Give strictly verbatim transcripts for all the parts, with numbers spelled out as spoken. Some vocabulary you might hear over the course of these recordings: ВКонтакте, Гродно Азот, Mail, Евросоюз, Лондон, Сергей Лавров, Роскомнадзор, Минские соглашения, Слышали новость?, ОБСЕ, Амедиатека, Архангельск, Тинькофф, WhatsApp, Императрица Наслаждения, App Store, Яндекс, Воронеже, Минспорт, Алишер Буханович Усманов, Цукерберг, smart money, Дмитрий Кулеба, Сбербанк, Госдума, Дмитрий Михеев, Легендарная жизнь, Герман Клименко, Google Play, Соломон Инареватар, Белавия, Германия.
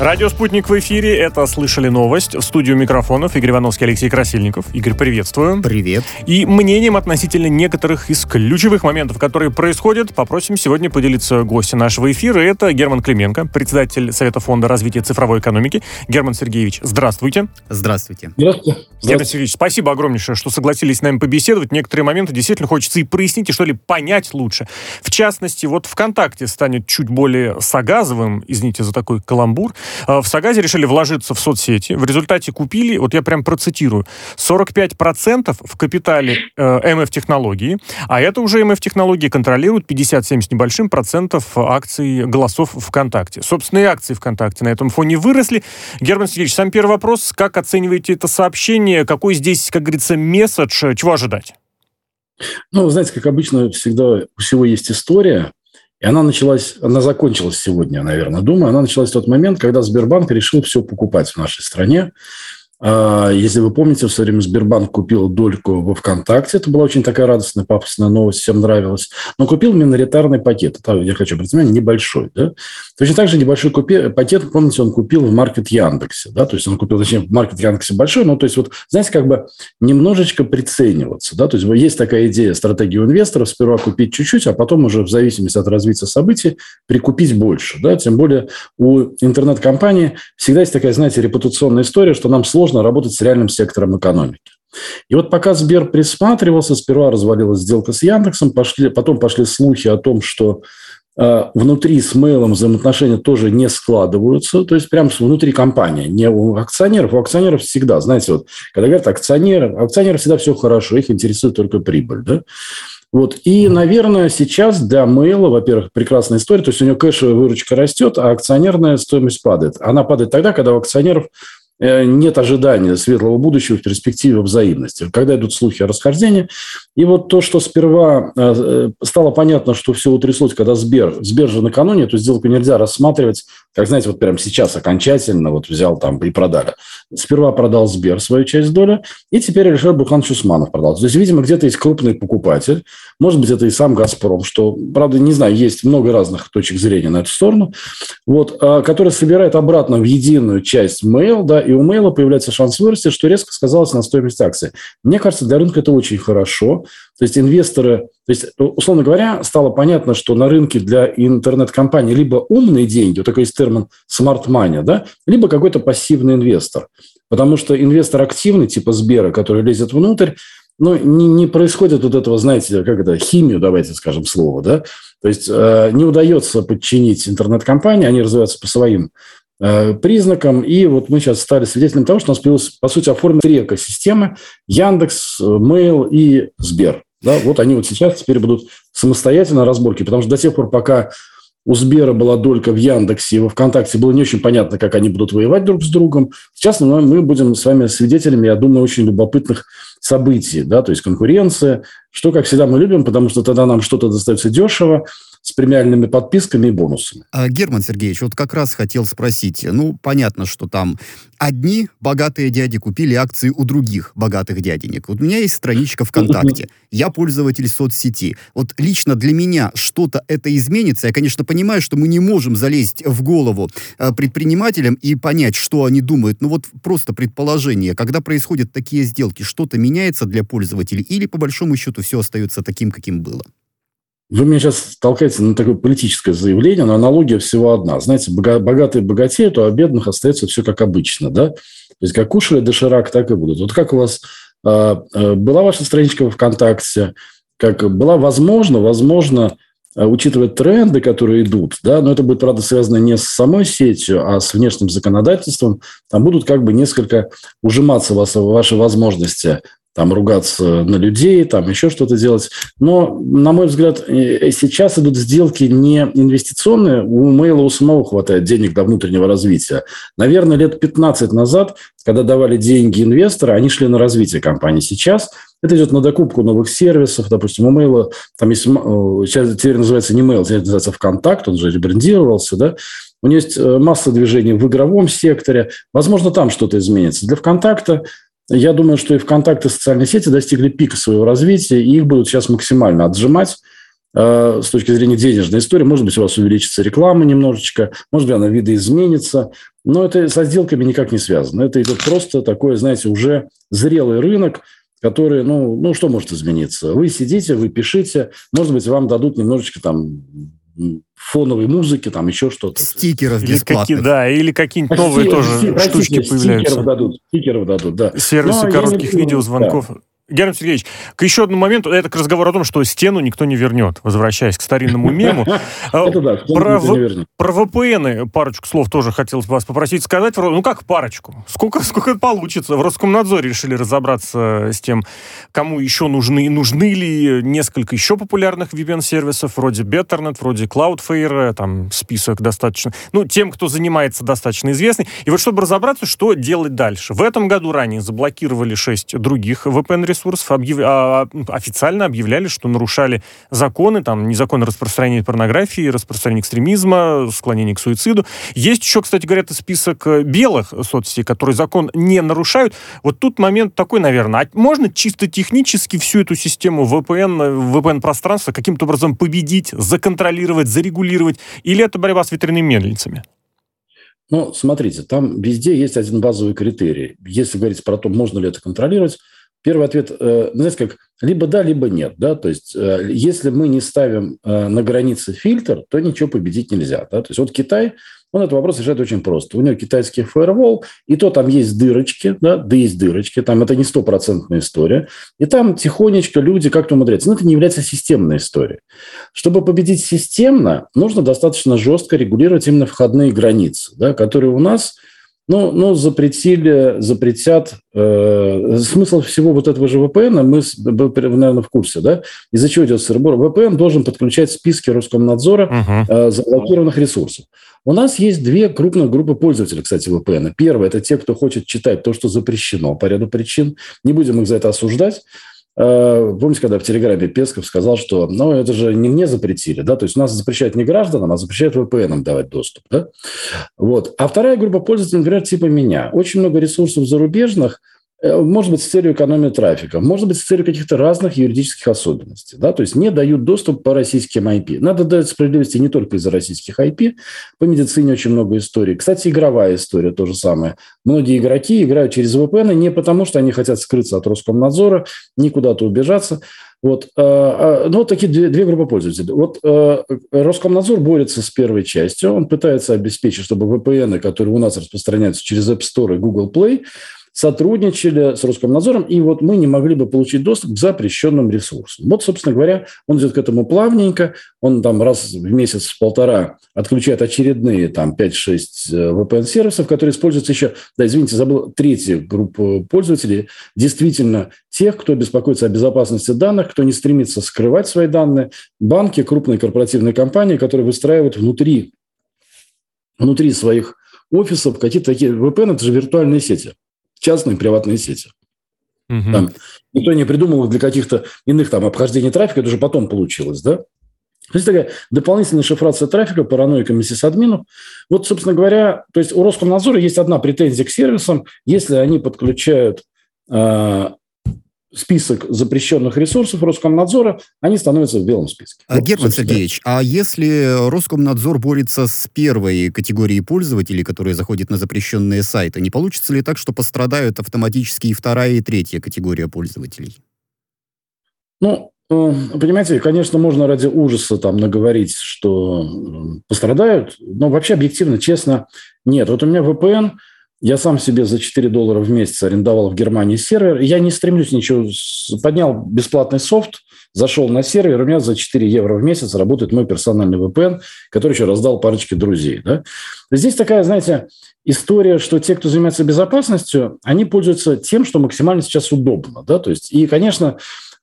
Радио «Спутник» в эфире. Это «Слышали новость». В студию микрофонов Игорь Ивановский, Алексей Красильников. Игорь, приветствую. Привет. И мнением относительно некоторых из ключевых моментов, которые происходят, попросим сегодня поделиться гостя нашего эфира. Это Герман Клименко, председатель Совета фонда развития цифровой экономики. Герман Сергеевич, здравствуйте. Здравствуйте. Здравствуйте. Герман Сергеевич, спасибо огромнейшее, что согласились с нами побеседовать. Некоторые моменты действительно хочется и прояснить, и что ли понять лучше. В частности, вот ВКонтакте станет чуть более сагазовым, извините за такой каламбур. В Сагазе решили вложиться в соцсети. В результате купили, вот я прям процитирую, сорок пять процентов в капитале э, эм эф-технологии, а это уже эм эф-технологии контролируют пятьдесят семь с небольшим процентов акций голосов ВКонтакте. Собственные акции ВКонтакте на этом фоне выросли. Герман Сергеевич, сам первый вопрос. Как оцениваете это сообщение? Какой здесь, как говорится, месседж? Чего ожидать? Ну, знаете, как обычно, всегда у всего есть история. И она началась, она закончилась сегодня, наверное, думаю, она началась в тот момент, когда Сбербанк решил все покупать в нашей стране. Если вы помните, в свое время Сбербанк купил дольку во ВКонтакте. Это была очень такая радостная, пафосная новость, всем нравилась. Но купил миноритарный пакет. Это, я хочу обратить внимание, небольшой. Да? Точно так же небольшой купе, пакет, помните, он купил в маркет Яндексе. Да? То есть он купил, точнее, в маркет Яндексе большой. Ну, то есть, вот, знаете, как бы немножечко прицениваться. Да? То есть есть такая идея стратегии у инвесторов. Сперва купить чуть-чуть, а потом уже в зависимости от развития событий прикупить больше. Да? Тем более у интернет-компании всегда есть такая, знаете, репутационная история, что нам сложно работать с реальным сектором экономики. И вот пока Сбер присматривался, сперва развалилась сделка с Яндексом, пошли, потом пошли слухи о том, что э, внутри с Мейлом взаимоотношения тоже не складываются, то есть прямо внутри компании, не у акционеров. У акционеров всегда, знаете, вот, когда говорят акционеры, акционеры всегда все хорошо, их интересует только прибыль, да? Вот. И, наверное, сейчас для Мейла, во-первых, прекрасная история, то есть у него кэшевая выручка растет, а акционерная стоимость падает. Она падает тогда, когда у акционеров нет ожидания светлого будущего в перспективе взаимности, когда идут слухи о расхождении. И вот то, что сперва стало понятно, что все утряслось, когда Сбер, Сбер же накануне, эту сделку нельзя рассматривать, как, знаете, вот прямо сейчас окончательно вот взял там и продали. Сперва продал Сбер свою часть доли, и теперь Алишер Буханович Усманов продал. То есть, видимо, где-то есть крупный покупатель, может быть, это и сам «Газпром», что, правда, не знаю, есть много разных точек зрения на эту сторону, вот, который собирает обратно в единую часть Mail, да, и у Мейла появляется шанс вырасти, что резко сказалось на стоимость акции. Мне кажется, для рынка это очень хорошо. То есть инвесторы, то есть, условно говоря, стало понятно, что на рынке для интернет-компаний либо умные деньги, вот такой есть термин smart money, да, либо какой-то пассивный инвестор. Потому что инвестор активный, типа Сбера, который лезет внутрь, но не, не происходит вот этого, знаете, как это, химию, давайте скажем слово, да. То есть э, не удается подчинить интернет-компании, они развиваются по своим признаком, и вот мы сейчас стали свидетелями того, что у нас появилась, по сути, оформлена три экосистемы: Яндекс, Mail и Сбер. Да, вот они вот сейчас теперь будут самостоятельно разборки, потому что до тех пор, пока у Сбера была долька в Яндексе и во ВКонтакте, было не очень понятно, как они будут воевать друг с другом. Сейчас ну, мы будем с вами свидетелями, я думаю, очень любопытных событий, да, то есть конкуренция, что, как всегда, мы любим, потому что тогда нам что-то достается дешево, с премиальными подписками и бонусами. Герман Сергеевич, вот как раз хотел спросить. Ну, понятно, что там одни богатые дяди купили акции у других богатых дяденек. Вот у меня есть страничка ВКонтакте. Я пользователь соцсети. Вот лично для меня что-то это изменится. Я, конечно, понимаю, что мы не можем залезть в голову предпринимателям и понять, что они думают. Ну, вот просто предположение. Когда происходят такие сделки, что-то меняется для пользователей или, по большому счету, все остается таким, каким было? Вы меня сейчас толкаете на такое политическое заявление, но аналогия всего одна. Знаете, богатые богатеют, а у бедных остается все как обычно. Да? То есть как кушали доширак, так и будут. Вот как у вас была ваша страничка во ВКонтакте, как была возможно, возможно, учитывая тренды, которые идут, да, но это будет, правда, связано не с самой сетью, а с внешним законодательством, там будут как бы несколько ужиматься вас, ваши возможности там ругаться на людей, там еще что-то делать. Но, на мой взгляд, сейчас идут сделки не инвестиционные. У Мейла у самого хватает денег для внутреннего развития. Наверное, лет пятнадцать назад, когда давали деньги инвесторы, они шли на развитие компании. Сейчас это идет на докупку новых сервисов. Допустим, у Мейла, там есть, сейчас теперь называется не Мейл, теперь называется ВКонтакт, он же ребрендировался, да. У него есть масса движений в игровом секторе. Возможно, там что-то изменится. Для ВКонтакта я думаю, что и ВКонтакте, и социальные сети достигли пика своего развития, и их будут сейчас максимально отжимать. с точки зрения денежной истории. Может быть, у вас увеличится реклама немножечко, может быть, она видоизменится. Но это со сделками никак не связано. Это идет просто такой, знаете, уже зрелый рынок, который, ну, ну что может измениться? Вы сидите, вы пишите, может быть, вам дадут немножечко там фоновой музыки, там еще что-то. Стикеров или бесплатных. Какие, да, или какие-нибудь а новые стикеры, тоже стикеры, штучки стикеров появляются. Стикеров дадут, стикеров дадут, да. Сервисы Но коротких видео, звонков... Да. Герман Сергеевич, к еще одному моменту, это к разговору о том, что стену никто не вернет, возвращаясь к старинному мему. Про вэ пэ эны парочку слов тоже хотелось бы вас попросить сказать. Ну как парочку? Сколько это получится? В Роскомнадзоре решили разобраться с тем, кому еще нужны, нужны ли несколько еще популярных ви пи эн-сервисов, вроде Betternet, вроде Cloudflare, там список достаточно, ну тем, кто занимается, достаточно известный. И вот чтобы разобраться, что делать дальше. В этом году ранее заблокировали шесть других вэ пэ эн-ресурсов, ресурсов, объяв... официально объявляли, что нарушали законы, там, незаконное распространение порнографии, распространение экстремизма, склонение к суициду. Есть еще, кстати говоря, список белых соцсетей, которые закон не нарушают. Вот тут момент такой, наверное, можно чисто технически всю эту систему вэ пэ эн, вэ пэ эн-пространства каким-то образом победить, законтролировать, зарегулировать, или это борьба с ветряными мельницами? Ну, смотрите, там везде есть один базовый критерий. Если говорить про то, можно ли это контролировать, первый ответ, знаете, как либо да, либо нет. Да? То есть, если мы не ставим на границе фильтр, то ничего победить нельзя. Да? То есть, вот Китай, он этот вопрос решает очень просто. У него китайский фаервол, и то там есть дырочки, да, да есть дырочки, там это не стопроцентная история. И там тихонечко люди как-то умудряются. Но это не является системной историей. Чтобы победить системно, нужно достаточно жестко регулировать именно входные границы, да, которые у нас... Ну, ну, запретили, запретят. Э, смысл всего вот этого же вэ пэ эн, мы, вы, наверное, в курсе, да? Из-за чего идет сырбор? вэ пэ эн должен подключать списки Роскомнадзора э, заблокированных ресурсов. У нас есть две крупные группы пользователей, кстати, вэ пэ эн. Первая – это те, кто хочет читать то, что запрещено по ряду причин. Не будем их за это осуждать. Помните, когда в Телеграме Песков сказал, что ну, это же не мне запретили, да, то есть у нас запрещают не гражданам, а запрещают вэ пэ эн-ам давать доступ, да? Вот. А вторая группа пользователей, например, типа меня. Очень много ресурсов зарубежных, может быть, с целью экономии трафика, может быть, с целью каких-то разных юридических особенностей, да, то есть не дают доступ по российским ай пи. Надо дать справедливости не только из-за российских ай пи, по медицине очень много историй. Кстати, игровая история то же самое. Многие игроки играют через вэ пэ эн не потому, что они хотят скрыться от Роскомнадзора, не куда-то убежаться. Вот, ну, вот такие две, две группы пользователей. Вот Роскомнадзор борется с первой частью, он пытается обеспечить, чтобы вэ пэ эн, которые у нас распространяются через App Store и Google Play, сотрудничали с Роскомнадзором, и вот мы не могли бы получить доступ к запрещенным ресурсам. Вот, собственно говоря, он идет к этому плавненько, он там раз в месяц, в полтора отключает очередные там пять-шесть вэ пэ эн-сервисов, которые используются еще, да, извините, забыл, третья группа пользователей, действительно тех, кто беспокоится о безопасности данных, кто не стремится скрывать свои данные, банки, крупные корпоративные компании, которые выстраивают внутри, внутри своих офисов какие-то такие вэ пэ эн, это же виртуальные сети. Частные приватные сети. Угу. Там никто не придумал для каких-то иных там обхождений трафика, это уже потом получилось, да? То есть такая дополнительная шифрация трафика параноиками сисадминов. Вот, собственно говоря, то есть у Роскомнадзора есть одна претензия к сервисам, если они подключают э, список запрещенных ресурсов Роскомнадзора, они становятся в белом списке. А, вот, Герман Сергеевич, да. А если Роскомнадзор борется с первой категорией пользователей, которые заходят на запрещенные сайты, не получится ли так, что пострадают автоматически и вторая, и третья категория пользователей? Ну, понимаете, конечно, можно ради ужаса там наговорить, что пострадают, но вообще объективно, честно, нет. Вот у меня вэ пэ эн... Я сам себе за четыре доллара в месяц арендовал в Германии сервер. Я не стремлюсь ничего. Поднял бесплатный софт, зашел на сервер, у меня за четыре евро в месяц работает мой персональный вэ пэ эн, который еще раздал парочке друзей. Да? Здесь такая, знаете, история, что те, кто занимается безопасностью, они пользуются тем, что максимально сейчас удобно. Да? То есть, и, конечно,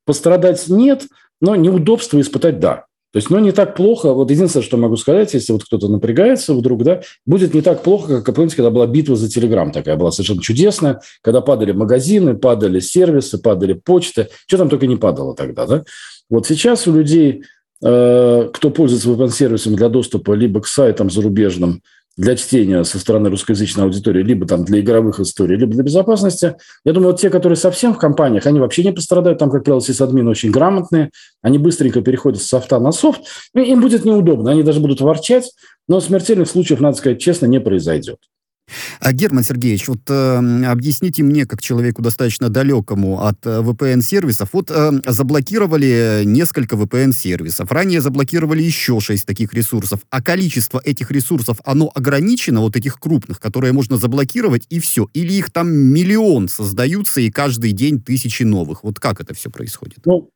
пострадать нет, но неудобство испытать – да. То есть, ну, не так плохо. Вот единственное, что могу сказать, если вот кто-то напрягается вдруг, да, будет не так плохо, как, помните, когда была битва за Телеграм такая, была совершенно чудесная, когда падали магазины, падали сервисы, падали почты. Что там только не падало тогда, да? Вот сейчас у людей, э, кто пользуется вэ пэ эн-сервисами для доступа либо к сайтам зарубежным, для чтения со стороны русскоязычной аудитории, либо там для игровых историй, либо для безопасности. Я думаю, вот те, которые совсем в компаниях, они вообще не пострадают. Там, как правило, сисадмины очень грамотные, они быстренько переходят с софта на софт, и им будет неудобно, они даже будут ворчать, но смертельных случаев, надо сказать честно, не произойдет. А, Герман Сергеевич, вот э, объясните мне, как человеку достаточно далекому от э, ви пи эн-сервисов, вот э, заблокировали несколько ви пи эн-сервисов, ранее заблокировали еще шесть таких ресурсов, а количество этих ресурсов, оно ограничено, вот этих крупных, которые можно заблокировать, и все, или их там миллион создаются, и каждый день тысячи новых, вот как это все происходит? Ну,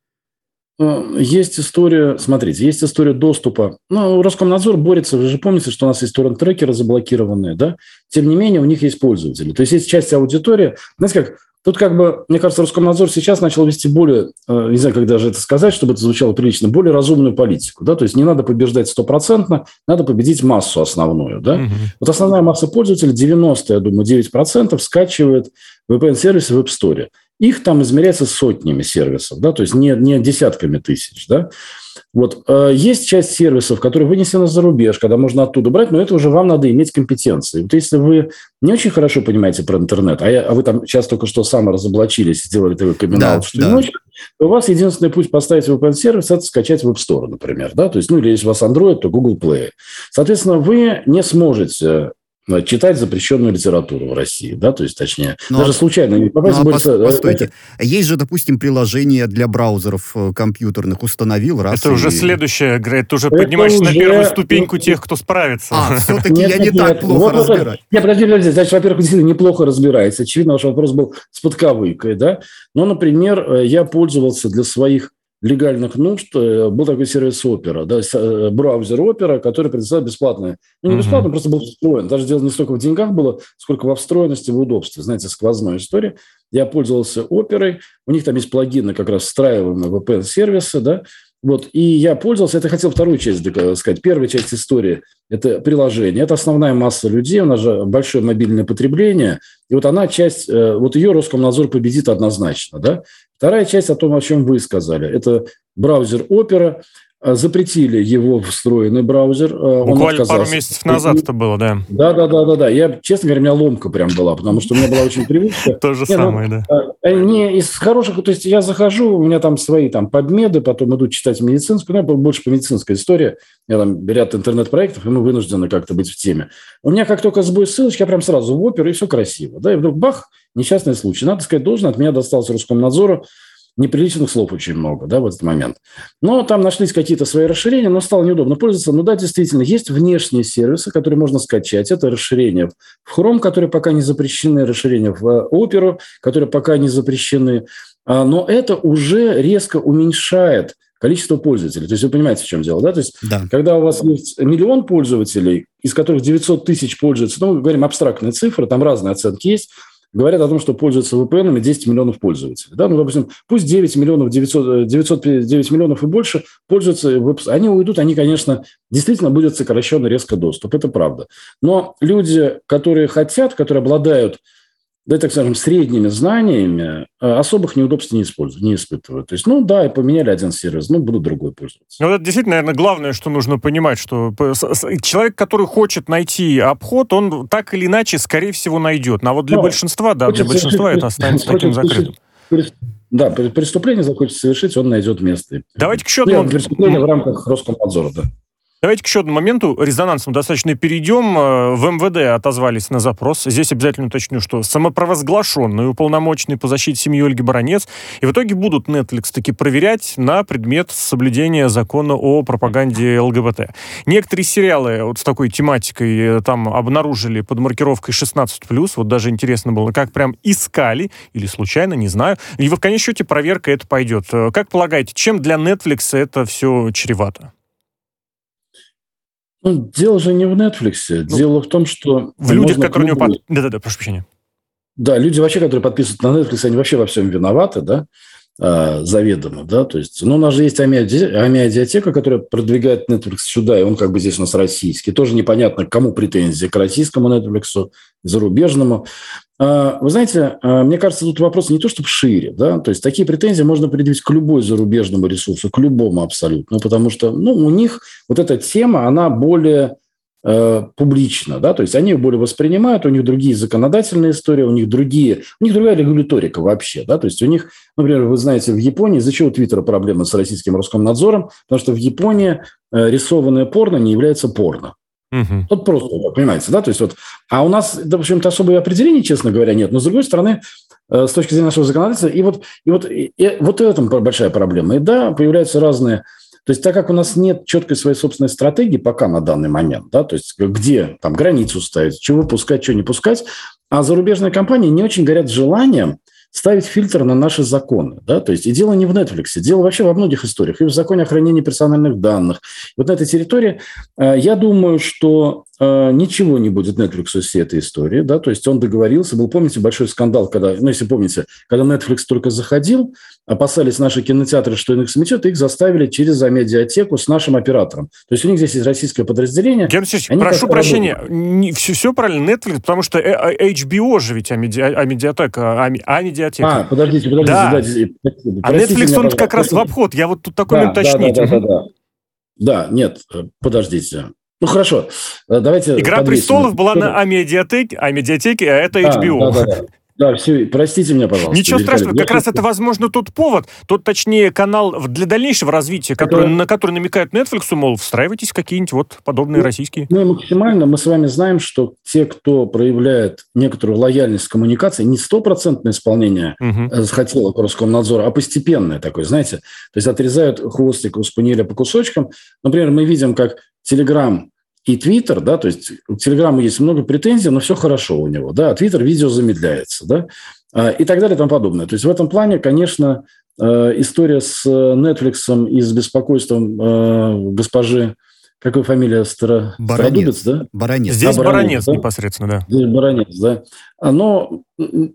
есть история, смотрите, есть история доступа. Ну, Роскомнадзор борется, вы же помните, что у нас есть торрент-трекеры заблокированные, да? Тем не менее, у них есть пользователи. То есть есть часть аудитории. Знаете как, тут как бы, мне кажется, Роскомнадзор сейчас начал вести более, не знаю, как даже это сказать, чтобы это звучало прилично, более разумную политику, да? То есть не надо побеждать стопроцентно, надо победить массу основную, да? Угу. Вот основная масса пользователей, девяносто, я думаю, девять процентов скачивает ви пи эн-сервисы в App Store. Их там измеряется сотнями сервисов, да, то есть не, не десятками тысяч. Да? Вот. Есть часть сервисов, которые вынесены за рубеж, когда можно оттуда брать, но это уже вам надо иметь компетенции. Вот если вы не очень хорошо понимаете про интернет, а, я, а вы там сейчас только что сами разоблачились, сделали такой камин-аут, да, что да. Ночью, то у вас единственный путь поставить ви пи эн-сервис – это скачать в App Store, например. Да? То есть, ну, или если у вас Android, то Google Play. Соответственно, вы не сможете... читать запрещенную литературу в России, да, то есть, точнее, но, даже случайно не попасть. Но, больше... Постойте, есть же, допустим, приложение для браузеров компьютерных, установил раз. Это и... уже следующее, это уже это поднимаешься уже... на первую ступеньку тех, кто справится. А, все-таки нет, я нет, не нет. так плохо вот, разбираюсь. Вот, нет, подожди, подожди, значит, во-первых, действительно неплохо разбирается. Очевидно, ваш вопрос был с подковыкой, да. Но, например, я пользовался для своих легальных нужд, был такой сервис Opera, да, браузер Opera, который предоставлял бесплатное. Ну, не бесплатно, uh-huh. просто был встроен. Даже дело не столько в деньгах было, сколько во встроенности, в удобстве. Знаете, сквозная история. Я пользовался Opera. У них там есть плагины, как раз встраиваемые ви пи эн-сервисы, да. Вот, и я пользовался, это хотел вторую часть сказать. Первая часть истории – это приложение. Это основная масса людей, у нас же большое мобильное потребление. И вот она часть, вот ее Роскомнадзор победит однозначно. Да? Вторая часть о том, о чем вы сказали. Это браузер Opera. Запретили его встроенный браузер. Буквально пару месяцев назад это было, да. Да, да, да, да, да. Я, честно говоря, у меня ломка прям была, потому что у меня была очень привычка. То же самое, да. Не из хороших, то есть я захожу, у меня там свои там подмеды, потом иду читать медицинскую, ну, больше по медицинской истории. У меня там ряд интернет-проектов, и мы вынуждены как-то быть в теме. У меня как только сбой ссылочки, я прям сразу в Opera, и все красиво. Да, и вдруг бах, несчастный случай. Надо сказать, должен, от меня досталось Роскомнадзору. Неприличных слов очень много, да, в этот момент. Но там нашлись какие-то свои расширения, но стало неудобно пользоваться. Ну да, действительно, есть внешние сервисы, которые можно скачать. Это расширения в Chrome, которые пока не запрещены, расширения в Opera, которые пока не запрещены. Но это уже резко уменьшает количество пользователей. То есть вы понимаете, в чем дело, да? То есть да. Когда у вас есть миллион пользователей, из которых девятьсот тысяч пользуются, ну, мы говорим абстрактные цифры, там разные оценки есть, говорят о том, что пользуются ви пи эн-ами десять миллионов пользователей. Да? Ну, допустим, пусть девять миллионов, девятьсот, девять миллионов и больше пользуются. Они уйдут, они, конечно, действительно будет сокращен резко доступ. Это правда. Но люди, которые хотят, которые обладают, да, так скажем, средними знаниями, особых неудобств не используют, не испытывают. То есть, ну да, и поменяли один сервис, ну, будут другой пользоваться. Ну, это действительно, наверное, главное, что нужно понимать, что человек, который хочет найти обход, он так или иначе, скорее всего, найдет. Но вот для Но большинства, да, хочет, для большинства хочет, это останется хочет, таким закрытым. Да, преступление захочет совершить, он найдет место. Давайте к счету. Ну, преступление в рамках Роскомнадзора, да. Давайте к еще одному моменту резонансом достаточно перейдем. В МВД отозвались на запрос. Здесь обязательно уточню, что самопровозглашенный уполномоченный по защите семьи Ольги Баранец. И в итоге будут Netflix таки проверять на предмет соблюдения закона о пропаганде ЛГБТ. Некоторые сериалы вот с такой тематикой там обнаружили под маркировкой шестнадцать плюс. Вот даже интересно было, как прям искали или случайно, не знаю. И в конечном счете проверка это пойдет. Как полагаете, чем для Netflix это все чревато? Ну, дело же не в Netflix. Дело ну, в том, что... В людях, которые у него... Под... Да-да-да, прошу прощения. Да, люди вообще, которые подписываются на Netflix, они вообще во всем виноваты, да, а, заведомо, да, то есть... Ну, у нас же есть Амедиатека, которая продвигает Netflix сюда, и он как бы здесь у нас российский. Тоже непонятно, к кому претензии, к российскому Netflix, зарубежному. А, вы знаете, а, мне кажется, тут вопрос не то, чтобы шире, да, то есть такие претензии можно предъявить к любой зарубежному ресурсу, к любому абсолютно, потому что, ну, у них вот эта тема, она более э, публично, да, то есть они ее более воспринимают, у них другие законодательные истории, у них другие, у них другая регуляторика вообще, да, то есть у них, например, вы знаете, в Японии, из-за чего у Твиттера проблемы с российским Роскомнадзором, потому что в Японии э, рисованное порно не является порно. Угу. Вот просто, понимаете, да, то есть вот, а у нас, да, в общем-то, особые определения, честно говоря, нет, но с другой стороны, с точки зрения нашего законодательства, и вот, и вот, и, и вот в этом большая проблема, и да, появляются разные, то есть так как у нас нет четкой своей собственной стратегии пока на данный момент, да, то есть где там границу ставить, чего пускать, чего не пускать, а зарубежные компании не очень горят желанием ставить фильтр на наши законы, да, то есть и дело не в Netflix, дело вообще во многих историях, и в законе о хранении персональных данных. Вот на этой территории, я думаю, что ничего не будет Netflix из всей этой истории, да, то есть он договорился, был, помните, большой скандал, когда, ну, если помните, когда Netflix только заходил, опасались наши кинотеатры, что их сметет, их заставили через Амедиатеку с нашим оператором. То есть у них здесь есть российское подразделение. Герман Алексеевич, прошу прощения, не, все, все правильно, Netflix, потому что эйч би о же ведь Амедиатека. Амедиатека. А, подождите, подождите. Да. Подождите, подождите, а Netflix, меня, он как раз в обход, я вот тут такой момент, да, уточнить. Да, да, да, да, да. да, нет, подождите. Ну, хорошо, давайте... «Игра престолов» была на Амедиатеке, Амедиатеке, а это эйч би о. Да, да, да. Да, все, простите меня, пожалуйста. Ничего страшного, как раз это, возможно, тот повод, тот, точнее, канал для дальнейшего развития, который, на который намекают Netflix, мол, встраивайтесь в какие-нибудь вот подобные российские. Ну, максимально мы с вами знаем, что те, кто проявляет некоторую лояльность коммуникации, не стопроцентное исполнение угу. хотелок Роскомнадзора, а постепенное такое, знаете, то есть отрезают хвостик у спаниеля по кусочкам. Например, мы видим, как Телеграм и Твиттер, да, то есть у Телеграма есть много претензий, но все хорошо у него, да, а Твиттер видео замедляется, да, и так далее и тому подобное. То есть в этом плане, конечно, история с Netflix и с беспокойством госпожи, какая фамилия, Стра... Баранец, Стародубец, да? Баранец. Здесь а, Баранец, Баранец да? непосредственно, да. Здесь Баранец, да. Но,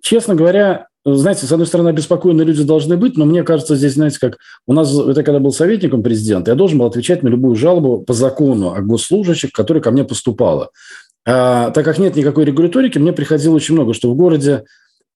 честно говоря, знаете, с одной стороны, обеспокоенные люди должны быть, но мне кажется, здесь, знаете, как у нас, это когда был советником президента, я должен был отвечать на любую жалобу по закону о госслужащих, которая ко мне поступала. А, так как нет никакой регуляторики, мне приходило очень много, что в городе,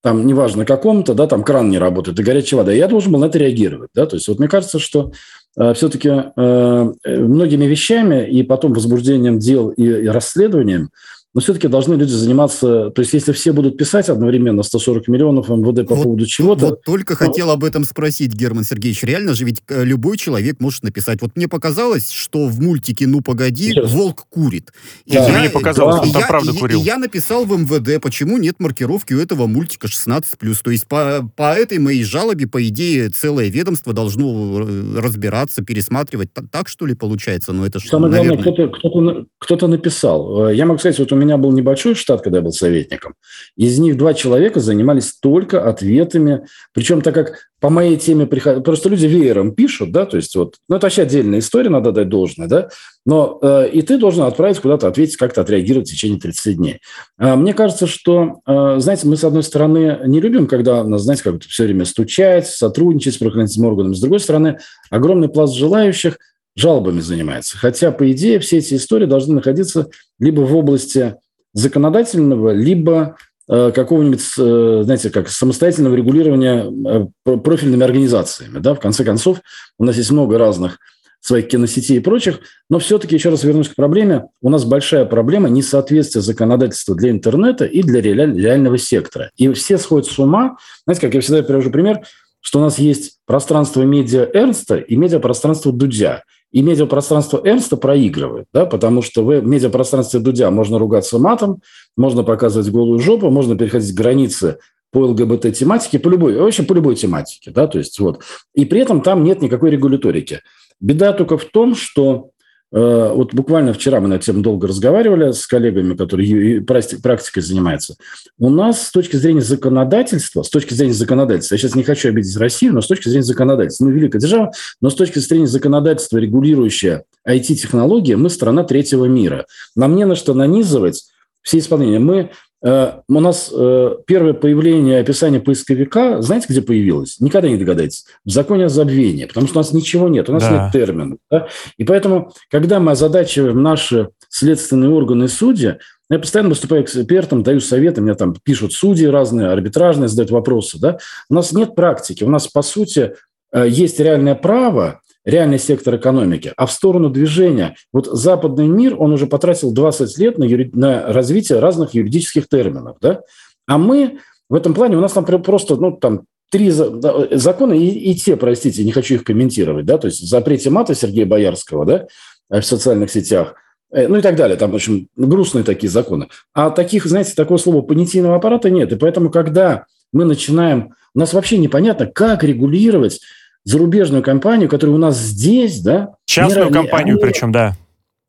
там, неважно каком-то, да, там кран не работает, и горячая вода, и я должен был на это реагировать, да, то есть вот мне кажется, что э, все-таки э, многими вещами и потом возбуждением дел и, и расследованием, но все-таки должны люди заниматься... То есть если все будут писать одновременно сто сорок миллионов МВД по вот, поводу чего-то... Вот только то... хотел об этом спросить, Герман Сергеевич. Реально же ведь любой человек может написать. Вот мне показалось, что в мультике «Ну, погоди», Сейчас. волк курит. Да. Я, мне не показалось, да. он там я, правда и, курил. И я написал в МВД, почему нет маркировки у этого мультика шестнадцать плюс. То есть по, по этой моей жалобе, по идее, целое ведомство должно разбираться, пересматривать. Так, что ли, получается? Но это Самое что, главное, наверное... кто-то, кто-то, кто-то написал. Я могу сказать, вот у меня У меня был небольшой штат, когда я был советником. Из них два человека занимались только ответами. Причем так как по моей теме приходят... Просто люди веером пишут, да, то есть вот... Ну, это вообще отдельная история, надо дать должное, да. Но э, и ты должен отправить куда-то, ответить, как-то отреагировать в течение тридцати дней. Э, мне кажется, что, э, знаете, мы, с одной стороны, не любим, когда нас, знаете, как-то все время стучать, сотрудничать с правоохранительными органами. С другой стороны, огромный пласт желающих жалобами занимается. Хотя, по идее, все эти истории должны находиться либо в области законодательного, либо э, какого-нибудь, э, знаете, как самостоятельного регулирования э, профильными организациями. Да? В конце концов, у нас есть много разных своих киносетей и прочих, но все-таки, еще раз вернусь к проблеме, у нас большая проблема несоответствия законодательства для интернета и для реаль- реального сектора. И все сходят с ума. Знаете, как я всегда привожу пример, что у нас есть пространство медиа Эрнста и медиапространство Дудя. И медиапространство Эрнста проигрывает, да, потому что в медиапространстве Дудя можно ругаться матом, можно показывать голую жопу, можно переходить границы по ЛГБТ-тематике, по любой, вообще по любой тематике, да, то есть вот. И при этом там нет никакой регуляторики. Беда только в том, что э, вот буквально вчера мы на эту тему долго разговаривали с коллегами, которые практикой занимаются. У нас с точки зрения законодательства, с точки зрения законодательства, я сейчас не хочу обидеть Россию, но с точки зрения законодательства, мы великая держава, но с точки зрения законодательства, регулирующая ай ти-технологии, мы страна третьего мира. Нам не на что нанизывать все исполнения. Мы, э, у нас э, первое появление описания поисковика, знаете, где появилось? Никогда не догадаетесь. В законе о забвении, потому что у нас ничего нет, у нас да. нет терминов. Да? И поэтому, когда мы озадачиваем наши следственные органы и судьи, я постоянно выступаю экспертом, даю советы, мне там пишут судьи разные, арбитражные, задают вопросы. Да? У нас нет практики, у нас, по сути, есть реальное право, реальный сектор экономики, а в сторону движения. Вот западный мир, он уже потратил двадцать лет на, юри... на развитие разных юридических терминов. Да? А мы в этом плане, у нас там просто ну, там, три закона, и, и те, простите, не хочу их комментировать, да, то есть запрете мата Сергея Боярского, да, в социальных сетях, ну и так далее, там, в общем, грустные такие законы. А таких, знаете, такого слова понятийного аппарата нет, и поэтому, когда мы начинаем, у нас вообще непонятно, как регулировать зарубежную компанию, которая у нас здесь, да... Частную не, компанию, они, причем, да.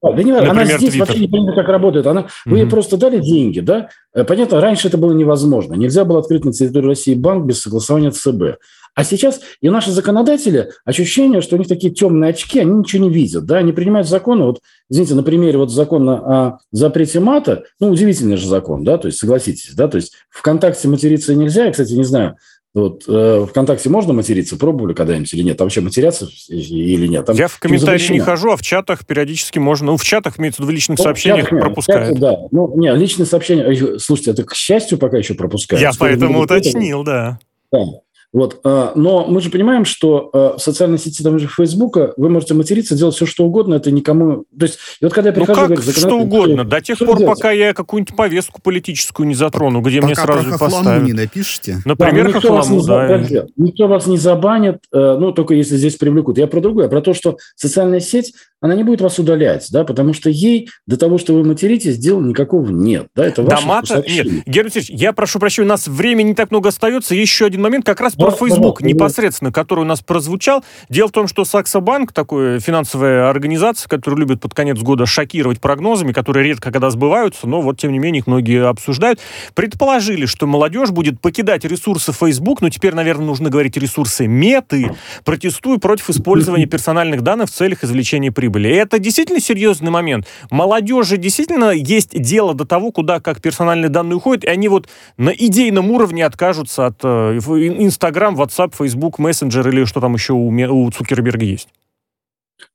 да не, Например, она здесь Twitter. Вообще не понимает, как работает. Она, вы mm-hmm. ей просто дали деньги, да? Понятно, раньше это было невозможно. Нельзя было открыть на территории России банк без согласования ЦБ. А сейчас и наши законодатели, ощущение, что у них такие темные очки, они ничего не видят, да? Они принимают законы, вот, извините, на примере вот закона о запрете мата, ну, удивительный же закон, да, то есть согласитесь, да, то есть ВКонтакте материться нельзя, я, кстати, не знаю, Вот э, ВКонтакте можно материться? Пробовали когда-нибудь или нет? Там вообще матерятся или нет? Там я в комментарии не хожу, а в чатах периодически можно... Ну, в чатах, имеется в виду, в личных ну, сообщениях чат, пропускают. Чат, да, ну, не, личные сообщения... Слушайте, это, к счастью, пока еще пропускают. Я поэтому уточнил, это... да. да. Вот, э, но мы же понимаем, что э, в социальной сети, там же Фейсбука, вы можете материться, делать все, что угодно, это никому... То есть, вот когда я прихожу... Ну, как говорю, что угодно? Говорю, до тех пор, делать? Пока я какую-нибудь повестку политическую не затрону, где пока мне сразу поставят. Пока про Хохламу не напишите. Например, да, Хохламу, да. Забанит, никто вас не забанит, э, ну, только если здесь привлекут. Я про другое, про то, что социальная сеть, она не будет вас удалять, да, потому что ей до того, что вы материтесь, дела никакого нет. Да, это ваше сообщение. Нет, Герман Алексеевич, я прошу прощения, у нас времени не так много остается, еще один момент, как раз про Facebook непосредственно, который у нас прозвучал. Дело в том, что Saxo Bank, такая финансовая организация, которая любит под конец года шокировать прогнозами, которые редко когда сбываются, но вот, тем не менее, их многие обсуждают, предположили, что молодежь будет покидать ресурсы Facebook, но теперь, наверное, нужно говорить ресурсы Меты, протестуя против использования персональных данных в целях извлечения прибыли. И это действительно серьезный момент. Молодежи действительно есть дело до того, куда как персональные данные уходят, и они вот на идейном уровне откажутся от э, инстаграма, Инстаграм, Ватсап, Фейсбук, Мессенджер или что там еще у, у Цукерберга есть?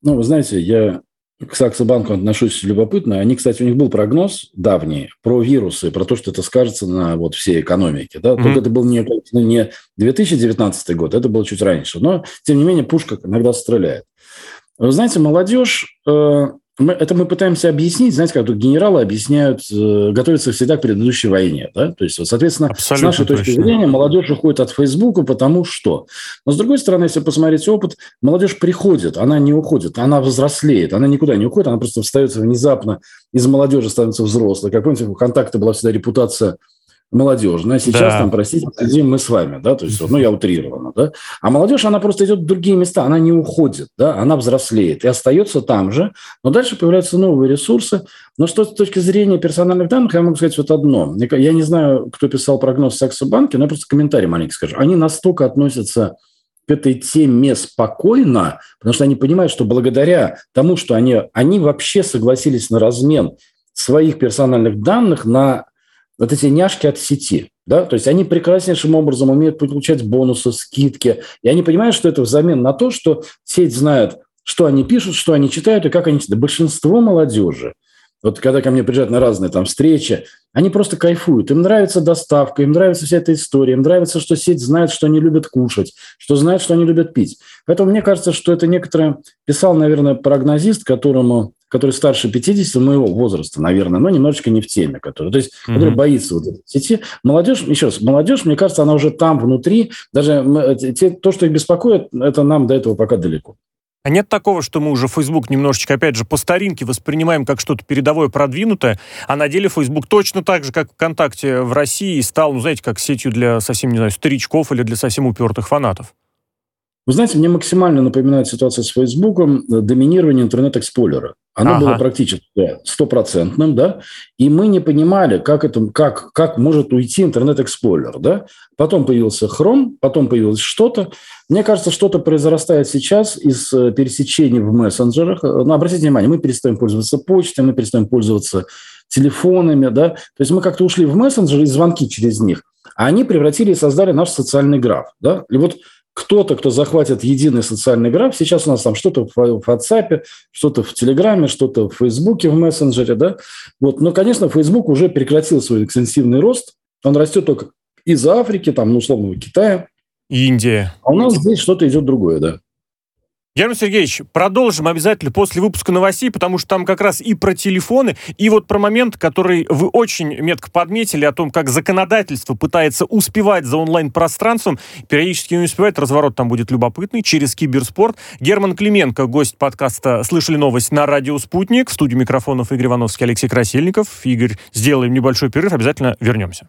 Ну, вы знаете, я к Saxo Bank отношусь любопытно. Они, кстати, у них был прогноз давний про вирусы, про то, что это скажется на вот всей экономике. Да? Mm-hmm. Только это был не, не две тысячи девятнадцатый год, это было чуть раньше. Но, тем не менее, пушка иногда стреляет. Вы знаете, молодежь... Э- Мы, это мы пытаемся объяснить, знаете, как тут генералы объясняют, э, готовятся всегда к предыдущей войне, да, то есть, вот, соответственно, абсолютно с нашей точки точно. Зрения молодежь уходит от Фейсбука, потому что. Но, с другой стороны, если посмотреть опыт, молодежь приходит, она не уходит, она взрослеет, она никуда не уходит, она просто встает внезапно, из молодежи становится взрослой. Как помните, у ВКонтакте была всегда репутация молодежная, а сейчас, да. там, простите, сидим мы с вами, да, то есть, ну, я утрированно, да, а молодежь, она просто идет в другие места, она не уходит, да, она взрослеет и остается там же, но дальше появляются новые ресурсы, но что с точки зрения персональных данных, я могу сказать вот одно, я не знаю, кто писал прогноз в Saxo Bank, но я просто комментарий маленький скажу, они настолько относятся к этой теме спокойно, потому что они понимают, что благодаря тому, что они, они вообще согласились на размен своих персональных данных на вот эти няшки от сети, да, то есть они прекраснейшим образом умеют получать бонусы, скидки, и они понимают, что это взамен на то, что сеть знает, что они пишут, что они читают и как они читают. Большинство молодежи, вот когда ко мне приезжают на разные там встречи, они просто кайфуют, им нравится доставка, им нравится вся эта история, им нравится, что сеть знает, что они любят кушать, что знает, что они любят пить. Поэтому мне кажется, что это некоторое... Писал, наверное, прогнозист, которому... который старше пятидесяти, моего возраста, наверное, но немножечко не в теме, который, то есть, mm-hmm. который боится вот этой сети. Молодежь, еще раз, молодежь, мне кажется, она уже там внутри, даже те, то, что их беспокоит, это нам до этого пока далеко. А нет такого, что мы уже Facebook немножечко, опять же, по старинке воспринимаем как что-то передовое, продвинутое, а на деле Facebook точно так же, как ВКонтакте в России, стал, ну, знаете, как сетью для совсем, не знаю, старичков или для совсем упертых фанатов? Вы знаете, мне максимально напоминает ситуация с Фейсбуком доминирование интернет-эксплорера. Оно ага. было практически стопроцентным, да, и мы не понимали, как, это, как, как может уйти интернет-эксплорер, да. Потом появился Chrome, потом появилось что-то. Мне кажется, что-то произрастает сейчас из пересечений в мессенджерах. Но обратите внимание, мы перестаем пользоваться почтой, мы перестаем пользоваться телефонами, да. То есть мы как-то ушли в мессенджеры и звонки через них, а они превратили и создали наш социальный граф, да. И вот кто-то, кто захватит единый социальный граф, сейчас у нас там что-то в WhatsApp, что-то в Телеграме, что-то в Фейсбуке, в Мессенджере, да. Вот. Но, конечно, Фейсбук уже прекратил свой экстенсивный рост. Он растет только из Африки, там, ну, условного Китая. Индия. А у нас здесь что-то идет другое, да. Герман Сергеевич, продолжим обязательно после выпуска новостей, потому что там как раз и про телефоны, и вот про момент, который вы очень метко подметили, о том, как законодательство пытается успевать за онлайн-пространством, периодически не успевает, разворот там будет любопытный, через киберспорт. Герман Клименко, гость подкаста «Слышали новость» на радио «Спутник». В студии микрофонов Игорь Ивановский, Алексей Красильников. Игорь, сделаем небольшой перерыв, обязательно вернемся.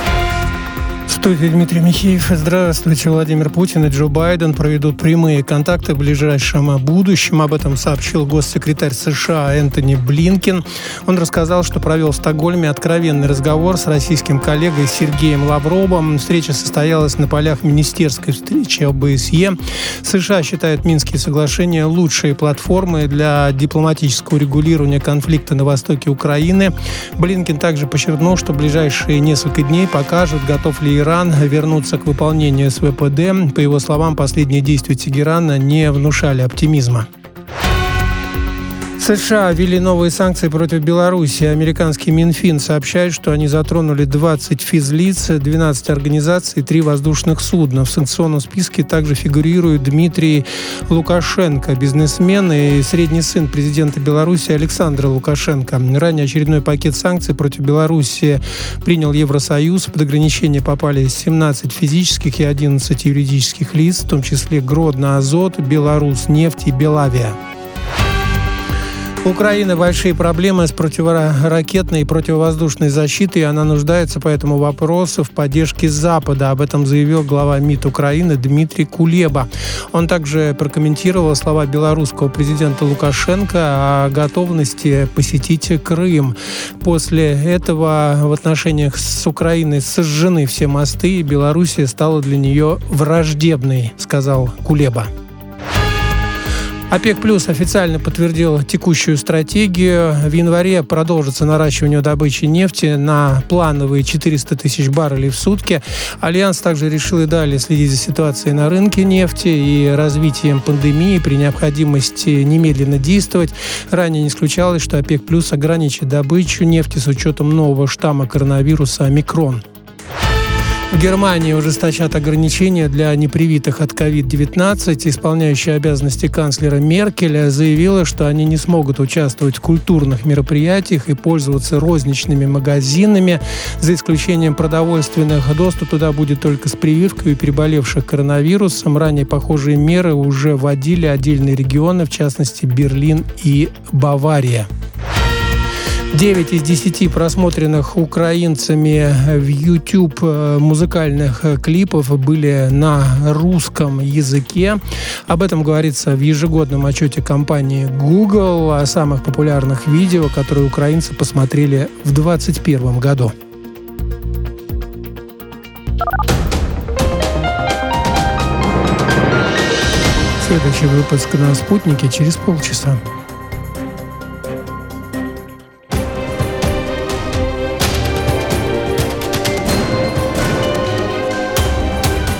В студии Дмитрий Михеев. Здравствуйте. Владимир Путин и Джо Байден проведут прямые контакты в ближайшем будущем. Об этом сообщил госсекретарь США Энтони Блинкен. Он рассказал, что провел в Стокгольме откровенный разговор с российским коллегой Сергеем Лавровым. Встреча состоялась на полях министерской встречи ОБСЕ. США считают Минские соглашения лучшей платформой для дипломатического регулирования конфликта на востоке Украины. Блинкен также подчеркнул, что ближайшие несколько дней покажут, готов ли Иран вернуться к выполнению эс вэ пэ дэ. По его словам, последние действия Тегерана не внушали оптимизма. США ввели новые санкции против Беларуси. Американский Минфин сообщает, что они затронули двадцать физлиц, двенадцать организаций, три воздушных судна. В санкционном списке также фигурирует Дмитрий Лукашенко, бизнесмен и средний сын президента Беларуси Александра Лукашенко. Ранее очередной пакет санкций против Беларуси принял Евросоюз. Под ограничения попали семнадцать физических и одиннадцать юридических лиц, в том числе Гродно, Азот, Беларусьнефть и Белавия. У Украины большие проблемы с противоракетной и противовоздушной защитой, и она нуждается по этому вопросу в поддержке Запада. Об этом заявил глава МИД Украины Дмитрий Кулеба. Он также прокомментировал слова белорусского президента Лукашенко о готовности посетить Крым. После этого в отношениях с Украиной сожжены все мосты, и Белоруссия стала для нее враждебной, сказал Кулеба. ОПЕК плюс официально подтвердил текущую стратегию. В январе продолжится наращивание добычи нефти на плановые четыреста тысяч баррелей в сутки. Альянс также решил и далее следить за ситуацией на рынке нефти и развитием пандемии, при необходимости немедленно действовать. Ранее не исключалось, что ОПЕК плюс ограничит добычу нефти с учетом нового штамма коронавируса «Омикрон». В Германии ужесточат ограничения для непривитых от ковид девятнадцать. Исполняющая обязанности канцлера Меркель заявила, что они не смогут участвовать в культурных мероприятиях и пользоваться розничными магазинами, за исключением продовольственных. Доступ туда будет только с прививкой у переболевших коронавирусом. Ранее похожие меры уже вводили отдельные регионы, в частности Берлин и Бавария. девять из десяти просмотренных украинцами в YouTube музыкальных клипов были на русском языке. Об этом говорится в ежегодном отчете компании Google о самых популярных видео, которые украинцы посмотрели в две тысячи двадцать первом году. Следующий выпуск на «Спутнике» через полчаса.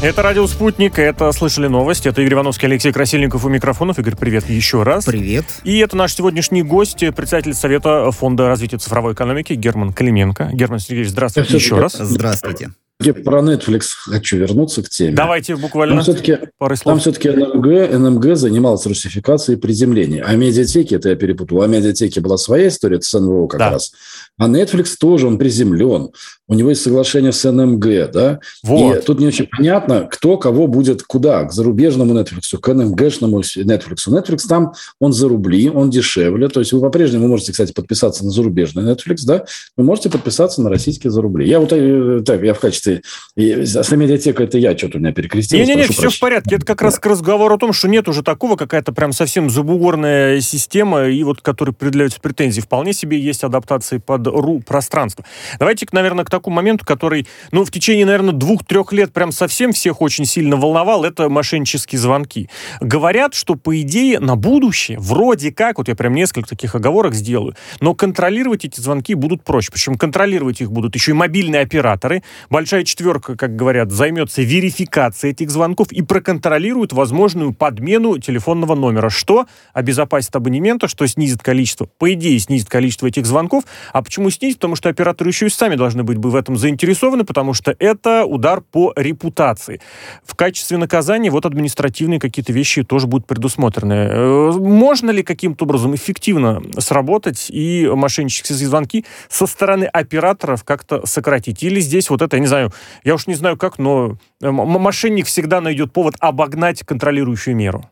Это «Радио Спутник», это «Слышали новость». Это Игорь Ивановский, Алексей Красильников у микрофонов. Игорь, привет еще раз. Привет. И это наш сегодняшний гость, председатель Совета Фонда развития цифровой экономики Герман Клименко. Герман Сергеевич, здравствуйте еще раз. Здравствуйте. все-таки про Netflix хочу вернуться к теме. Давайте буквально там все-таки, пару слов. Там все-таки эн эм гэ, эн эм гэ занималась русификацией и приземлением. А Амедиатеке, это я перепутал, а Амедиатеке была своя история, это с эн вэ о как да. раз. А Netflix тоже, он приземлен. У него есть соглашение с эн эм гэ, да? Вот. И тут не очень понятно, кто кого будет куда, к зарубежному Netflix, к эн эм гэшному Netflix. Netflix там, он за рубли, он дешевле. То есть вы по-прежнему можете, кстати, подписаться на зарубежный Netflix, да? Вы можете подписаться на российский за рубли. Я вот так, я в качестве... С Амедиатекой это я, что-то у меня перекрестилось. Нет, нет, нет, все в порядке. Это как да. раз к разговору о том, что нет уже такого, какая-то прям совсем забугорная система, и вот которой предъявляются претензии. Вполне себе есть адаптации под ру-пространство. Давайте, наверное, к такому моменту, который, ну, в течение, наверное, двух-трех лет прям совсем всех очень сильно волновал, это мошеннические звонки. Говорят, что, по идее, на будущее, вроде как, вот я прям несколько таких оговорок сделаю, но контролировать эти звонки будут проще. Причем контролировать их будут еще и мобильные операторы. Большая четверка, как говорят, займется верификацией этих звонков и проконтролирует возможную подмену телефонного номера, что обезопасит абонемента, что снизит количество, по идее, снизит количество этих звонков. А почему снизит? Потому что операторы еще и сами должны быть бы в этом заинтересованы, потому что это удар по репутации. В качестве наказания вот административные какие-то вещи тоже будут предусмотрены. Можно ли каким-то образом эффективно сработать и мошеннические звонки со стороны операторов как-то сократить? Или здесь вот это, я не знаю, я уж не знаю как, но мошенник всегда найдет повод обогнать контролирующую меру?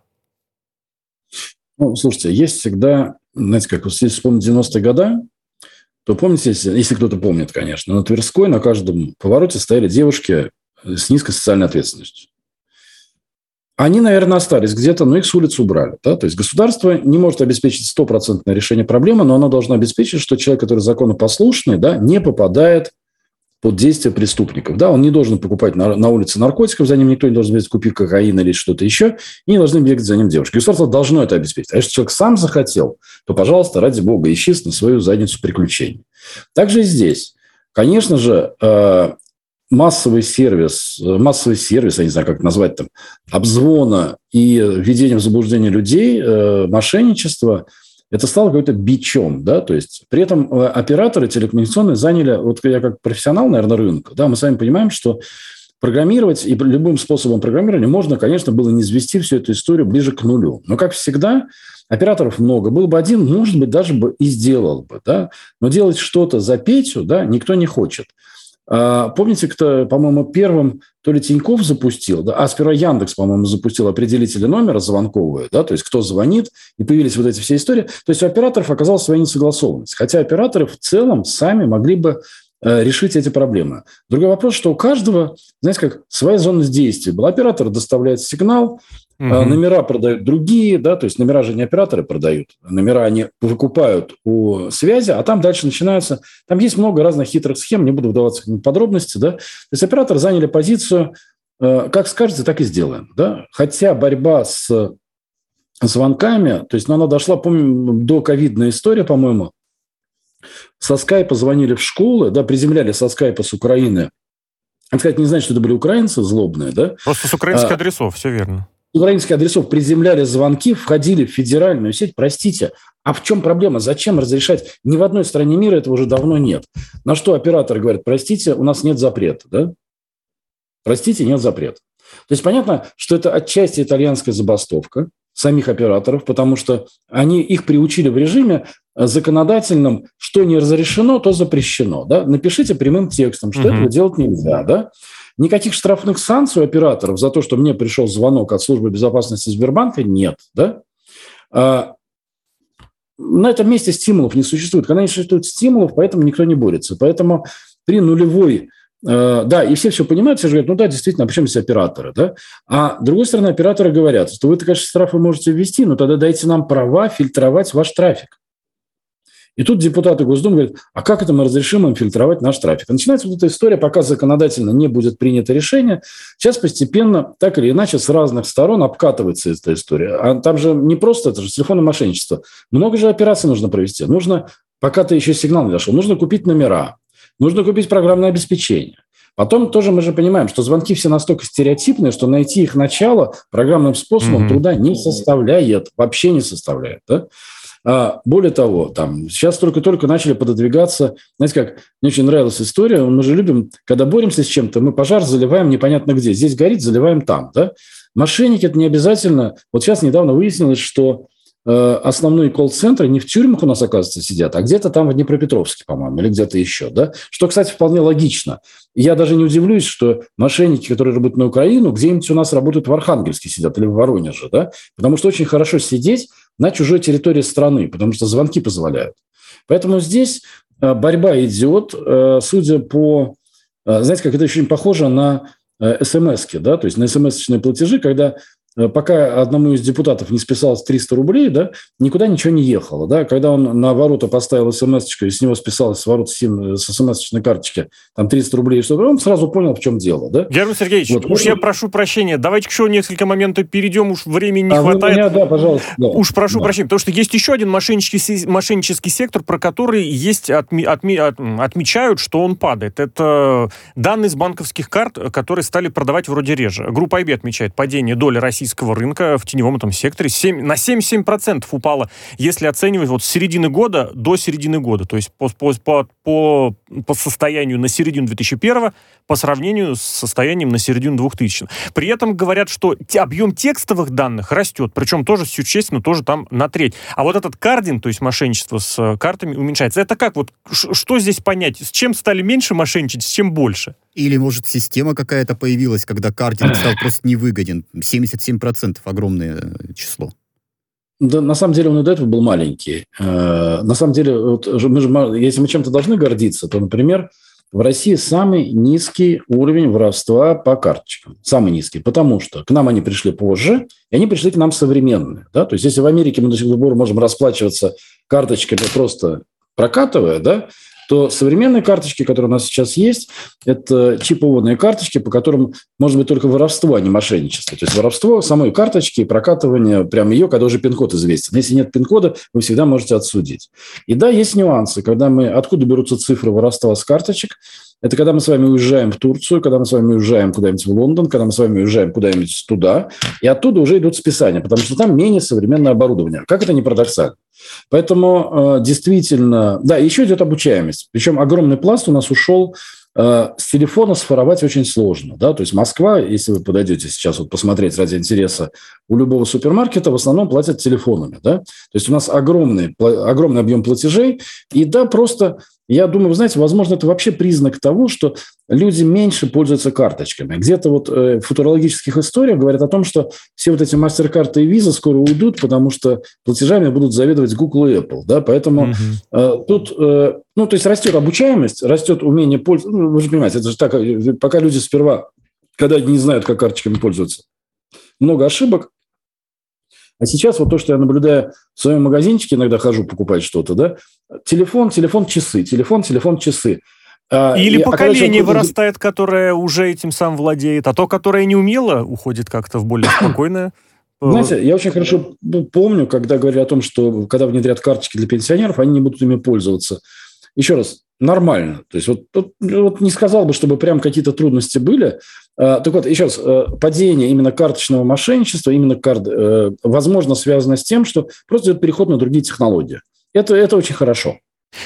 Ну, слушайте, есть всегда, знаете, как, если вспомнить девяностые годы, то помните, если, если кто-то помнит, конечно, на Тверской на каждом повороте стояли девушки с низкой социальной ответственностью. Они, наверное, остались где-то, но их с улицы убрали. Да? То есть государство не может обеспечить стопроцентное решение проблемы, но оно должно обеспечить, что человек, который законопослушный, да, не попадает под действия преступников. Да? Он не должен покупать на, на улице наркотиков, за ним никто не должен бегать, купить кокаин или что-то еще, и не должны бегать за ним девушки. Государство должно это обеспечить. А если человек сам захотел, то, пожалуйста, ради бога, ищи на свою задницу приключений. Также и здесь. Конечно же, э- массовый сервис, массовый сервис, я не знаю, как это назвать там, обзвона и введение в заблуждение людей, э, мошенничество, это стало какой-то бичом, да, то есть при этом операторы телекоммуникационные заняли, вот я как профессионал, наверное, рынка, да, мы с вами понимаем, что программировать и любым способом программирования можно, конечно, было не извести всю эту историю ближе к нулю, но, как всегда, операторов много, был бы один, может быть, даже бы и сделал бы, да, но делать что-то за Петю, да, никто не хочет. Помните, кто, по-моему, первым то ли Тинькофф запустил, да, а сперва Яндекс, по-моему, запустил определители номера звонковые, да, то есть кто звонит, и появились вот эти все истории. То есть у операторов оказалась своя несогласованность, хотя операторы в целом сами могли бы решить эти проблемы. Другой вопрос, что у каждого, знаете, как своя зона действия была. Оператор доставляет сигнал, угу. номера продают другие, да, то есть номера же не операторы продают, номера они выкупают у связи, а там дальше начинаются, там есть много разных хитрых схем, не буду вдаваться в подробности, да, то есть операторы заняли позицию, как скажете, так и сделаем, да, хотя борьба с звонками, то есть, ну, она дошла, помню, до ковидной истории, по-моему, со скайпа звонили в школы, да, приземляли со скайпа с Украины. Это, кстати, не значит, что это были украинцы злобные, да? Просто с украинских а, адресов, все верно. С украинских адресов приземляли звонки, входили в федеральную сеть, простите. А в чем проблема? Зачем разрешать? Ни в одной стране мира этого уже давно нет. На что операторы говорят, простите, у нас нет запрета, да? Простите, нет запрета. То есть понятно, что это отчасти итальянская забастовка самих операторов, потому что они их приучили в режиме законодательном, что не разрешено, то запрещено. Да? Напишите прямым текстом, что mm-hmm. этого делать нельзя. Да? Никаких штрафных санкций у операторов за то, что мне пришел звонок от службы безопасности Сбербанка, нет. Да? А на этом месте стимулов не существует. Когда не существует стимулов, поэтому никто не борется. Поэтому при нулевой... Да, и все все понимают, все же говорят, ну да, действительно, а причем здесь операторы, да? А с другой стороны, операторы говорят, что вы-то, конечно, штрафы можете ввести, но тогда дайте нам права фильтровать ваш трафик. И тут депутаты Госдумы говорят, а как это мы разрешим им фильтровать наш трафик? И начинается вот эта история, пока законодательно не будет принято решение. Сейчас постепенно, так или иначе, с разных сторон обкатывается эта история. А там же не просто, это же телефонное мошенничество. Много же операций нужно провести. Нужно, пока ты еще сигнал не дошел, нужно купить номера. Нужно купить программное обеспечение. Потом тоже мы же понимаем, что звонки все настолько стереотипные, что найти их начало программным способом mm-hmm. труда не составляет, вообще не составляет. Да? Более того, там, сейчас только-только начали пододвигаться. Знаете, как мне очень нравилась история. Мы же любим, когда боремся с чем-то, мы пожар заливаем непонятно где. Здесь горит, заливаем там. Да? Мошенники – это не обязательно. Вот сейчас недавно выяснилось, что основные колл-центры не в тюрьмах у нас, оказывается, сидят, а где-то там в Днепропетровске, по-моему, или где-то еще. Да? Что, кстати, вполне логично. Я даже не удивлюсь, что мошенники, которые работают на Украину, где-нибудь у нас работают в Архангельске сидят или в Воронеже. Да? Потому что очень хорошо сидеть на чужой территории страны, потому что звонки позволяют. Поэтому здесь борьба идет, судя по... Знаете, как это еще похоже на эс эм эс-ки, да? То есть на эс эм эс-очные платежи, когда... Пока одному из депутатов не списалось триста рублей, да, никуда ничего не ехало. Да. Когда он на ворота поставил смс-очку, и с него списалось с ворот с смс-очной карточки там триста рублей, что он сразу понял, в чем дело. Да. Герман Сергеевич, вот. уж я прошу прощения, давайте еще несколько моментов перейдем, уж времени не а хватает. Меня, да, пожалуйста. Да. Уж прошу да. прощения, потому что есть еще один мошеннический, мошеннический сектор, про который есть отми, отми, от, отмечают, что он падает. Это данные с банковских карт, которые стали продавать вроде реже. Группа ай би отмечает падение доли российского рынка в теневом этом секторе семь, на семьдесят семь процентов упало, если оценивать вот с середины года до середины года, то есть по, по, по, по состоянию на середину две тысячи первого по сравнению с состоянием на середину двухтысячного. При этом говорят, что объем текстовых данных растет, причем тоже существенно, тоже там на треть. А вот этот кардинг, то есть мошенничество с картами, уменьшается. Это как? Вот что здесь понять? С чем стали меньше мошенничать, с чем больше? Или, может, система какая-то появилась, когда кардинг стал просто невыгоден? семьдесят семь процентов огромное число. Да, на самом деле он и до этого был маленький. На самом деле, вот, мы же, если мы чем-то должны гордиться, то, например, в России самый низкий уровень воровства по карточкам. Самый низкий, потому что к нам они пришли позже, и они пришли к нам современные. Да? То есть, если в Америке мы до сих пор можем расплачиваться карточками, просто прокатывая, да, то современные карточки, которые у нас сейчас есть, это чипованные карточки, по которым может быть только воровство, а не мошенничество. То есть воровство самой карточки и прокатывание прямо ее, когда уже пин-код известен. Если нет пин-кода, вы всегда можете отсудить. И да, есть нюансы. Когда мы... Откуда берутся цифры воровства с карточек? Это когда мы с вами уезжаем в Турцию, когда мы с вами уезжаем куда-нибудь в Лондон, когда мы с вами уезжаем куда-нибудь туда, и оттуда уже идут списания, потому что там менее современное оборудование. Как это не парадоксально? Поэтому действительно... Да, еще идет обучаемость. Причем огромный пласт у нас ушел... С телефона сфоровать очень сложно. Да? То есть Москва, если вы подойдете сейчас вот посмотреть ради интереса, у любого супермаркета в основном платят телефонами. Да? То есть у нас огромный, огромный объем платежей. И да, просто, я думаю, вы знаете, возможно, это вообще признак того, что люди меньше пользуются карточками. Где-то вот в футурологических историях говорят о том, что все вот эти мастер-карты и визы скоро уйдут, потому что платежами будут заведовать Google и Apple. Да? Поэтому mm-hmm. тут... Ну, то есть растет обучаемость, растет умение пользоваться. Ну, вы же понимаете, это же так, пока люди сперва, когда не знают, как карточками пользоваться, много ошибок. А сейчас вот то, что я наблюдаю в своем магазинчике, иногда хожу покупать что-то, да, телефон, телефон, часы, телефон, телефон, часы. Или и, поколение а когда... вырастает, которое уже этим сам владеет, а то, которое не умело, уходит как-то в более спокойное. Знаете, я очень хорошо помню, когда говорили о том, что когда внедрят карточки для пенсионеров, они не будут ими пользоваться. Еще раз, нормально. То есть вот, вот, вот не сказал бы, чтобы прям какие-то трудности были. А, так вот, еще раз, падение именно карточного мошенничества, именно карт, э, возможно, связано с тем, что просто идет переход на другие технологии. Это, это очень хорошо.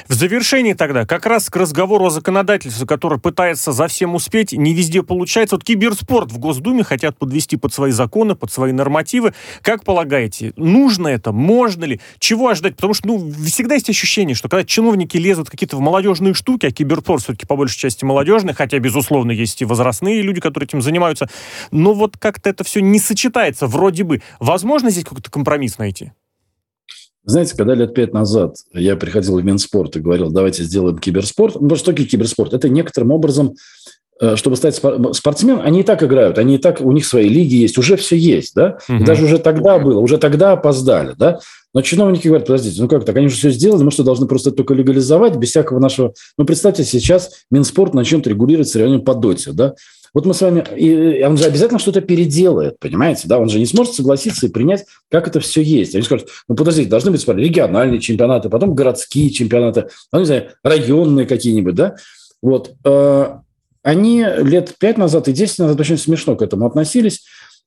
В завершении тогда, как раз к разговору о законодательстве, которое пытается за всем успеть, не везде получается. Вот киберспорт в Госдуме хотят подвести под свои законы, под свои нормативы. Как полагаете, нужно это? Можно ли? Чего ожидать? Потому что, ну, всегда есть ощущение, что когда чиновники лезут какие-то в молодежные штуки, а киберспорт все-таки по большей части молодежный, хотя, безусловно, есть и возрастные люди, которые этим занимаются, но вот как-то это все не сочетается, вроде бы. Возможно здесь какой-то компромисс найти? Знаете, когда лет пять назад я приходил в Минспорт и говорил, давайте сделаем киберспорт. Ну, что такое киберспорт? Это некоторым образом, чтобы стать спортсменом, они и так играют, они и так, у них свои лиги есть, уже все есть, да? Угу. И даже уже тогда было, уже тогда опоздали, да? Но чиновники говорят, подождите, ну как так, они же все сделали, мы что, должны просто только легализовать без всякого нашего... Ну, представьте, сейчас Минспорт начнет регулировать соревнования по доте, да? Вот мы с вами... И он же обязательно что-то переделает, понимаете? Да? Он же не сможет согласиться и принять, как это все есть. Они скажут, ну, подождите, должны быть смотри, региональные чемпионаты, потом городские чемпионаты, ну, не знаю, районные какие-нибудь, да? Вот. Они лет пять назад и десять назад очень смешно к этому относились.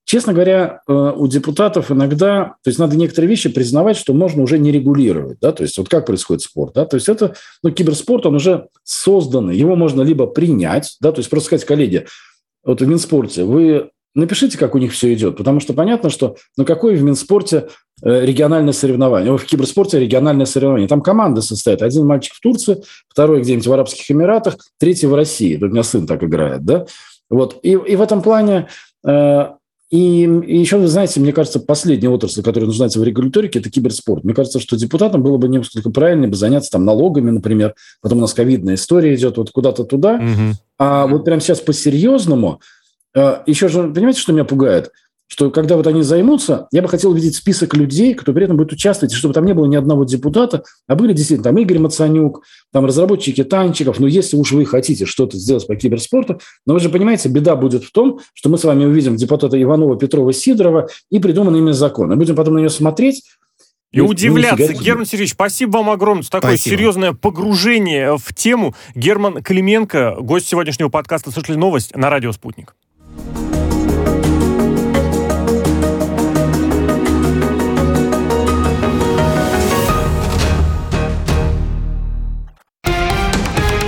Честно говоря, у депутатов иногда, то есть надо некоторые вещи признавать, что можно уже не регулировать, да, то есть вот как происходит спорт, да, то есть это, ну, киберспорт, он уже создан, его можно либо принять, да, то есть просто сказать, коллеги, вот в Минспорте вы напишите, как у них все идет, потому что понятно, что, ну, какое в Минспорте региональное соревнование, в киберспорте региональное соревнование, там команды состоят, один мальчик в Турции, второй где-нибудь в Арабских Эмиратах, третий в России, у меня сын так играет, да, вот, и, и в этом плане... И, и еще, вы знаете, мне кажется, последняя отрасль, которая нуждается в регуляторике, это киберспорт. Мне кажется, что депутатам было бы несколько правильнее бы заняться там налогами, например. Потом у нас ковидная история идет вот куда-то туда. Угу. А вот прямо сейчас по-серьезному... Еще же, понимаете, что меня пугает? Что когда вот они займутся, я бы хотел увидеть список людей, кто при этом будет участвовать, и чтобы там не было ни одного депутата, а были действительно там Игорь Мацанюк, там разработчики танчиков. Ну, если уж вы хотите что-то сделать по киберспорту, но вы же понимаете, беда будет в том, что мы с вами увидим депутата Иванова, Петрова, Сидорова и придуманный ими закон. Мы будем потом на нее смотреть, и удивляться. Герман Сергеевич, спасибо вам огромное за такое спасибо. Серьезное погружение в тему. Герман Клименко, гость сегодняшнего подкаста «Слышали новость» на радио «Спутник».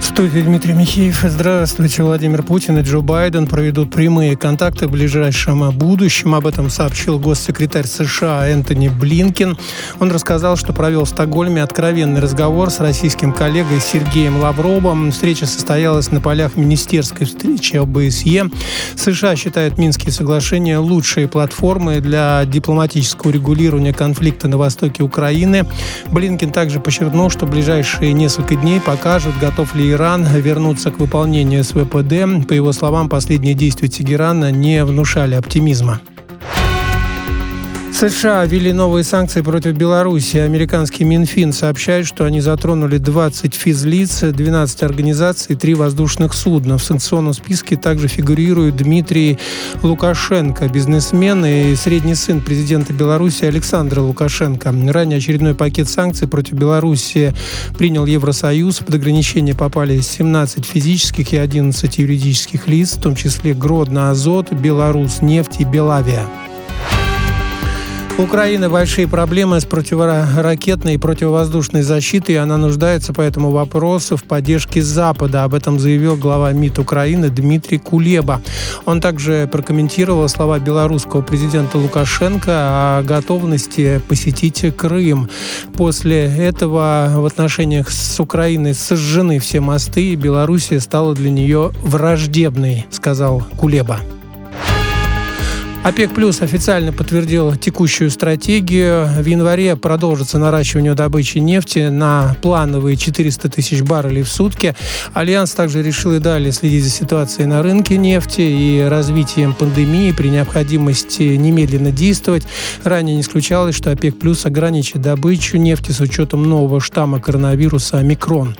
В студии Дмитрий Михеев. Здравствуйте. Владимир Путин и Джо Байден проведут прямые контакты в ближайшем будущем. Об этом сообщил госсекретарь США Энтони Блинкен. Он рассказал, что провел в Стокгольме откровенный разговор с российским коллегой Сергеем Лавровым. Встреча состоялась на полях министерской встречи ОБСЕ. США считают Минские соглашения лучшей платформой для дипломатического регулирования конфликта на востоке Украины. Блинкен также подчеркнул, что ближайшие несколько дней покажут, готов ли Иран вернуться к выполнению эс вэ пэ дэ. По его словам, последние действия Тегерана не внушали оптимизма. США ввели новые санкции против Беларуси. Американский Минфин сообщает, что они затронули двадцать физлиц, двенадцать организаций и три воздушных судна. В санкционном списке также фигурирует Дмитрий Лукашенко, бизнесмен и средний сын президента Беларуси Александра Лукашенко. Ранее очередной пакет санкций против Беларуси принял Евросоюз. Под ограничения попали семнадцать физических и одиннадцать юридических лиц, в том числе Гродно, Азот, Беларусьнефть и Белавия. У Украины большие проблемы с противоракетной и противовоздушной защитой, и она нуждается по этому вопросу в поддержке Запада. Об этом заявил глава МИД Украины Дмитрий Кулеба. Он также прокомментировал слова белорусского президента Лукашенко о готовности посетить Крым. После этого в отношениях с Украиной сожжены все мосты, и Белоруссия стала для нее враждебной, сказал Кулеба. ОПЕК плюс официально подтвердил текущую стратегию. В январе продолжится наращивание добычи нефти на плановые четыреста тысяч баррелей в сутки. Альянс также решил и далее следить за ситуацией на рынке нефти и развитием пандемии, при необходимости немедленно действовать. Ранее не исключалось, что ОПЕК плюс ограничит добычу нефти с учетом нового штамма коронавируса «Омикрон».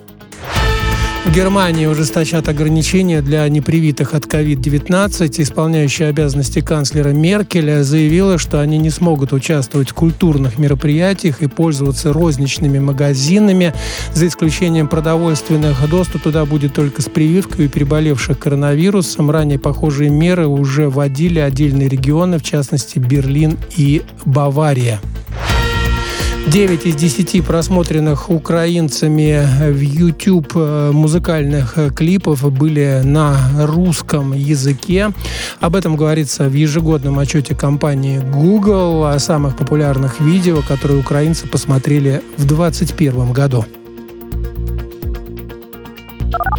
В Германии ужесточат ограничения для непривитых от ковид девятнадцать. Исполняющая обязанности канцлера Меркель заявила, что они не смогут участвовать в культурных мероприятиях и пользоваться розничными магазинами, за исключением продовольственных. Доступ туда будет только с прививкой у переболевших коронавирусом. Ранее похожие меры уже вводили отдельные регионы, в частности Берлин и Бавария. девять из десяти просмотренных украинцами в YouTube музыкальных клипов были на русском языке. Об этом говорится в ежегодном отчете компании Google о самых популярных видео, которые украинцы посмотрели в две тысячи двадцать первом году.